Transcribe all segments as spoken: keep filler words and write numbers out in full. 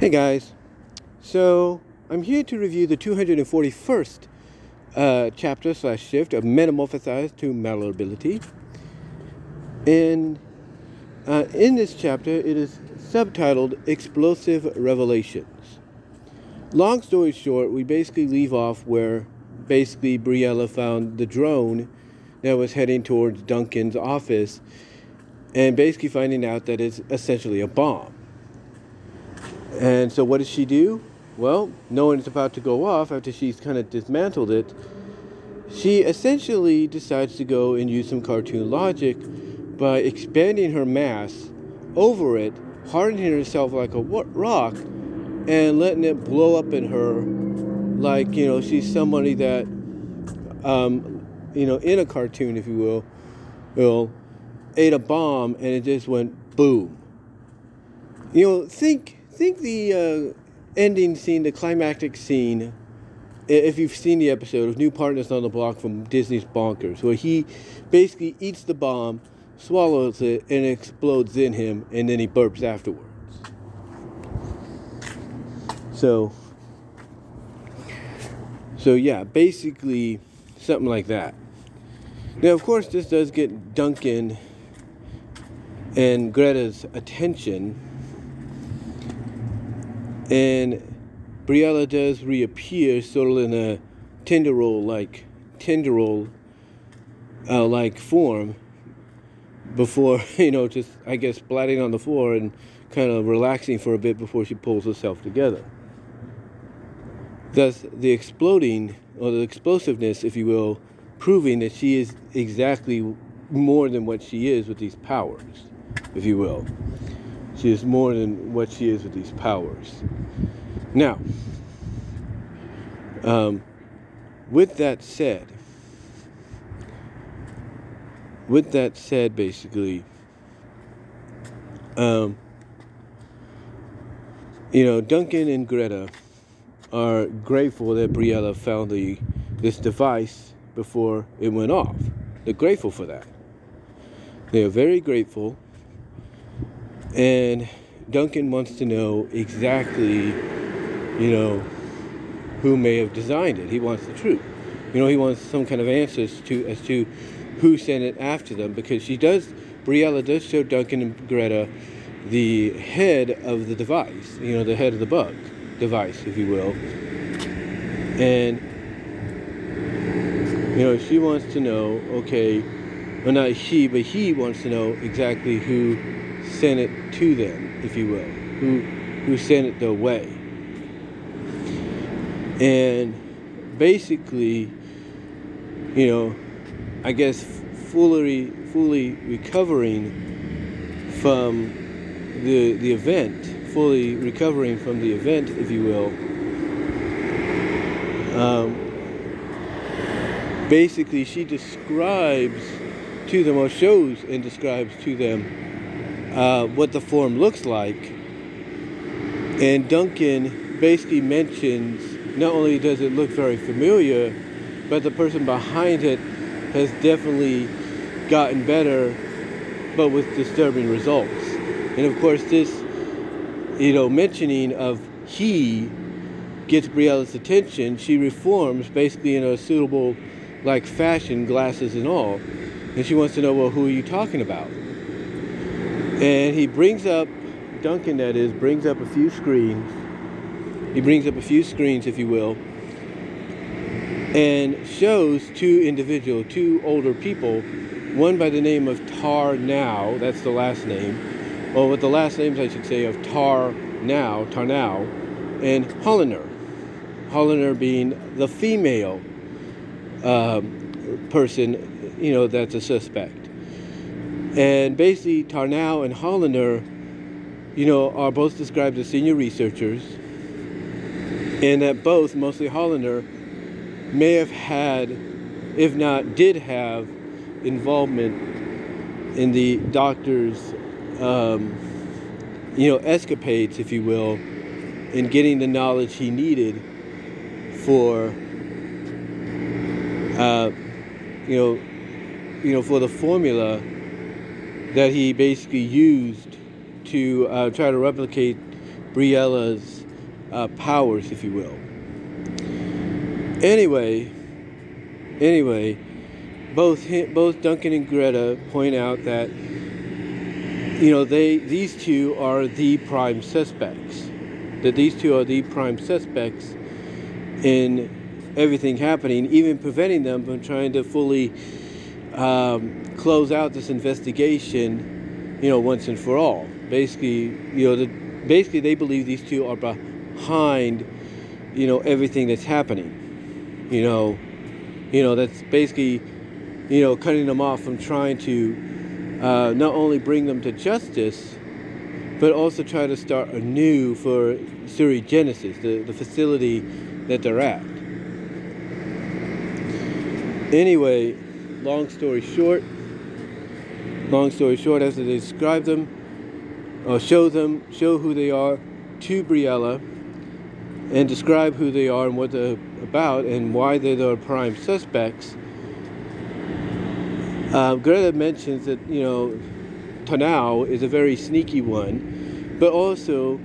Hey guys, so I'm here to review the two hundred forty-first uh, chapter slash shift of Metamorphosis to Malleability. And uh, in this chapter, it is subtitled Explosive Revelations. Long story short, we basically leave off where basically Briella found the drone that was heading towards Duncan's office, and basically finding out that it's essentially a bomb. And so what does she do? Well, knowing it's about to go off after she's kind of dismantled it, she essentially decides to go and use some cartoon logic by expanding her mass over it, hardening herself like a rock, and letting it blow up in her like, you know, she's somebody that, um, you know, in a cartoon, if you will, will ate a bomb, and it just went boom. You know, think think the uh, ending scene, the climactic scene, if you've seen the episode of New Partners on the Block from Disney's Bonkers, where he basically eats the bomb, swallows it, and it explodes in him, and then he burps afterwards. So, so yeah, basically something like that. Now, of course, this does get Duncan and Greta's attention, and Briella does reappear sort of in a tendril like tendril uh, like form before, you know, just I guess splatting on the floor and kind of relaxing for a bit before she pulls herself together. Thus the exploding, or the explosiveness, if you will, proving that she is exactly more than what she is with these powers, if you will. She is more than what she is with these powers. Now, um, with that said, with that said, basically, um, you know, Duncan and Greta are grateful that Briella found the this device before it went off. They're grateful for that. They are very grateful, and Duncan wants to know exactly, you know, who may have designed it. He wants the truth. You know, he wants some kind of answers to as to who sent it after them, because she does, Briella does show Duncan and Greta the head of the device, you know, the head of the bug device, if you will. And, you know, she wants to know, okay, well, not she, but he wants to know exactly who sent it to them, if you will, who who sent it their way. And basically, you know, I guess fully fully recovering from the the event, fully recovering from the event, if you will. Um, basically, she describes to them, or shows and describes to them, Uh, what the form looks like. And Duncan basically mentions, not only does it look very familiar, but the person behind it has definitely gotten better, but with disturbing results. And of course, this, you know, mentioning of he gets Briella's attention. She reforms basically in a suitable like fashion, glasses and all, and she wants to know, well, who are you talking about? And he brings up, Duncan that is, brings up a few screens. He brings up a few screens, if you will, and shows two individual, two older people, one by the name of Tarnow, that's the last name, or with the last names, I should say, of Tarnow, Tarnow, and Hollander. Hollander being the female um, person, you know, that's a suspect. And basically, Tarnow and Hollander, you know, are both described as senior researchers, and that both, mostly Hollander, may have had, if not did have, involvement in the doctor's, um, you know, escapades, if you will, in getting the knowledge he needed for, uh, you know, you know, for the formula that he basically used to uh, try to replicate Briella's uh, powers, if you will. Anyway, anyway, both him, both Duncan and Greta point out that, you know, they these two are the prime suspects. That these two are the prime suspects in everything happening, even preventing them from trying to fully um, close out this investigation, you know, once and for all. Basically, you know, the, basically they believe these two are behind, you know, everything that's happening. You know, you know that's basically, you know, cutting them off from trying to uh, not only bring them to justice, but also try to start anew for Syri Genesis, the, the facility that they're at. Anyway, long story short, long story short, as they describe them, or show them, show who they are to Briella, and describe who they are and what they're about and why they're the prime suspects, uh, Greta mentions that, you know, Tarnow is a very sneaky one, but also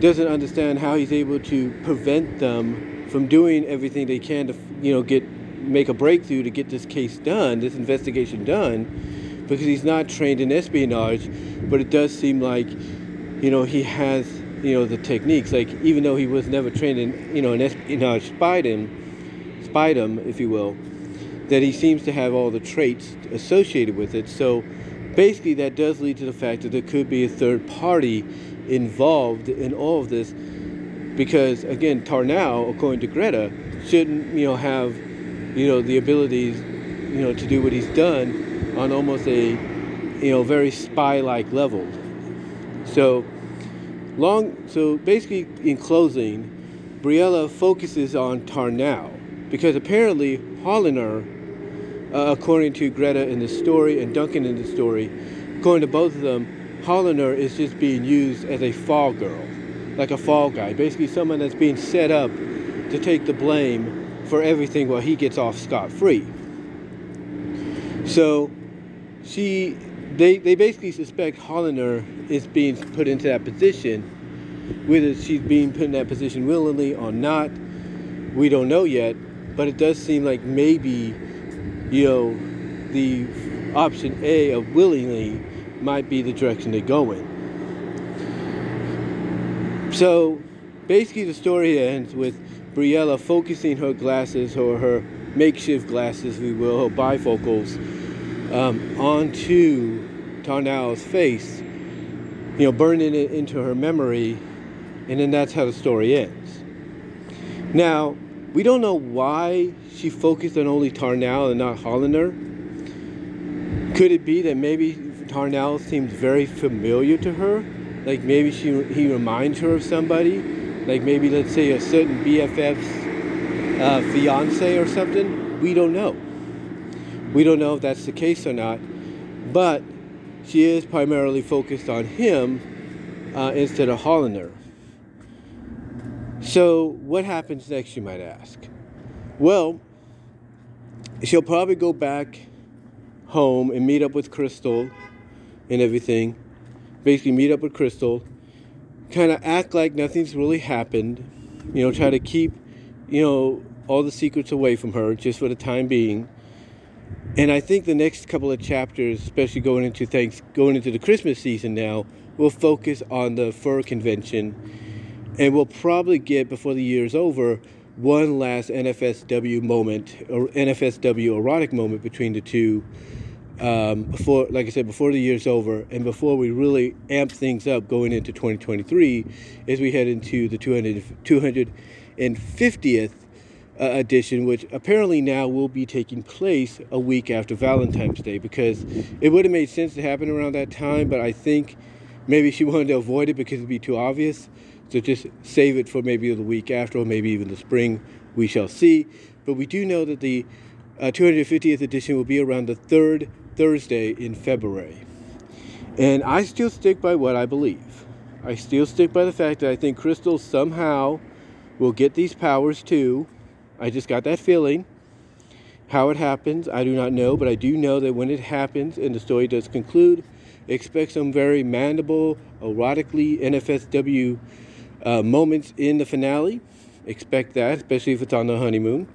doesn't understand how he's able to prevent them from doing everything they can to, you know, get make a breakthrough to get this case done, this investigation done, because he's not trained in espionage. But it does seem like, you know, he has, you know, the techniques. Like, even though he was never trained in, you know, an espionage spied him, spied him, if you will, that he seems to have all the traits associated with it. So basically, that does lead to the fact that there could be a third party involved in all of this, because, again, Tarnow, according to Greta, shouldn't, you know, have, you know, the abilities, you know, to do what he's done on almost a, you know, very spy-like level. So, long. So basically, in closing, Briella focuses on Tarnow because apparently Holliner, Uh, according to Greta in the story and Duncan in the story, according to both of them, Hollander is just being used as a fall girl, like a fall guy. Basically someone that's being set up to take the blame for everything while he gets off scot-free. So she, they, they basically suspect Hollander is being put into that position. Whether she's being put in that position willingly or not, we don't know yet, but it does seem like maybe, you know, the option A of willingly might be the direction they go in. So basically the story ends with Briella focusing her glasses, or her makeshift glasses, if we will, her bifocals, um, onto Tarnow's face, you know, burning it into her memory, and then that's how the story ends. Now, we don't know why she focused on only Tarnow and not Hollander. Could it be that maybe Tarnow seems very familiar to her? Like maybe she he reminds her of somebody? Like maybe, let's say, a certain B F F's uh, fiance or something? We don't know. We don't know if that's the case or not. But she is primarily focused on him uh, instead of Hollander. So what happens next, you might ask? Well, she'll probably go back home and meet up with Crystal and everything. Basically meet up with Crystal, kind of act like nothing's really happened, you know, try to keep, you know, all the secrets away from her just for the time being. And I think the next couple of chapters, especially going into thanks, going into the Christmas season now, will focus on the fur convention. And we'll probably get, before the year's over, one last N F S W moment, or N F S W erotic moment between the two, um, before, like I said, before the year's over, and before we really amp things up going into twenty twenty-three, as we head into the two hundred, two hundred fiftieth uh, edition, which apparently now will be taking place a week after Valentine's Day, because it would have made sense to happen around that time, but I think maybe she wanted to avoid it because it would be too obvious. So just save it for maybe the week after, or maybe even the spring. We shall see. But we do know that the uh, two hundred fiftieth edition will be around the third Thursday in February. And I still stick by what I believe. I still stick by the fact that I think Crystal somehow will get these powers too. I just got that feeling. How it happens, I do not know. But I do know that when it happens and the story does conclude, Expect some very mandible, erotically N F S W uh, moments in the finale. Expect that, especially if it's on the honeymoon.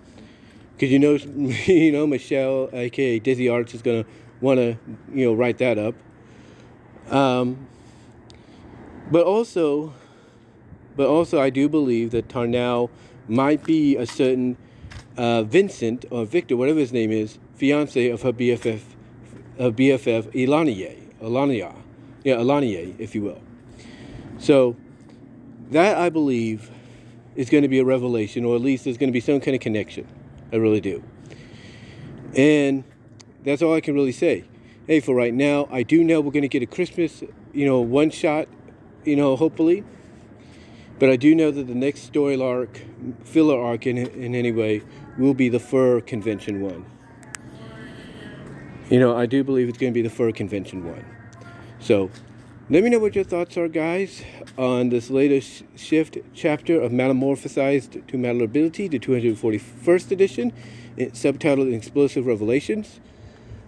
Because you know, you know, Michelle, aka Dizzy Arts, is gonna want to, you know, write that up. Um, but also, but also, I do believe that Tarnow might be a certain uh, Vincent or Victor, whatever his name is, fiance of her B F F, of B F F Elania, Elania, yeah, Elania, if you will. So that, I believe, is going to be a revelation, or at least there's going to be some kind of connection. I really do. And that's all I can really say. Hey, for right now, I do know we're going to get a Christmas, you know, one shot, you know, hopefully. But I do know that the next story arc, filler arc in, in any way, will be the Fur Convention one. You know, I do believe it's going to be the Fur Convention one. So, let me know what your thoughts are, guys, on this latest sh shift chapter of Metamorphosized to Malleability, the two hundred forty-first edition, subtitled Explosive Revelations.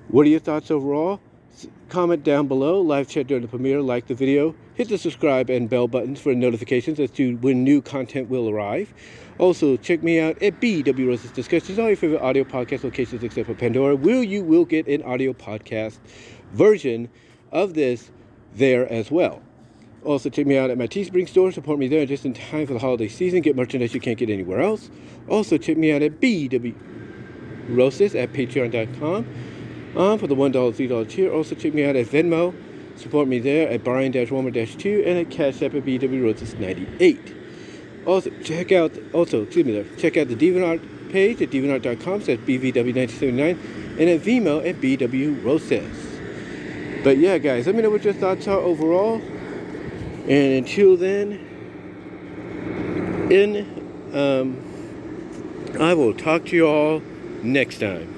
What are your thoughts overall? S comment down below, live chat during the premiere, like the video, hit the subscribe and bell buttons for notifications as to when new content will arrive. Also, check me out at B W Roses Discussions, all your favorite audio podcast locations except for Pandora, where you will get an audio podcast version of this there as well. Also, check me out at my Teespring store. Support me there just in time for the holiday season. Get merchandise you can't get anywhere else. Also, check me out at B W Roses at patreon dot com um, for the one dollar, three dollar tier. Also, check me out at Venmo. Support me there at Brian dash Warmer dash two and at Cash App at B W Roses ninety-eight. Also, check out, also, excuse me, there, check out the DeviantArt page at deviantart dot com slash B V W nineteen seventy-nine and at Vimeo at B W Roses. But yeah, guys, let me know what your thoughts are overall. And until then, in, um, I will talk to you all next time.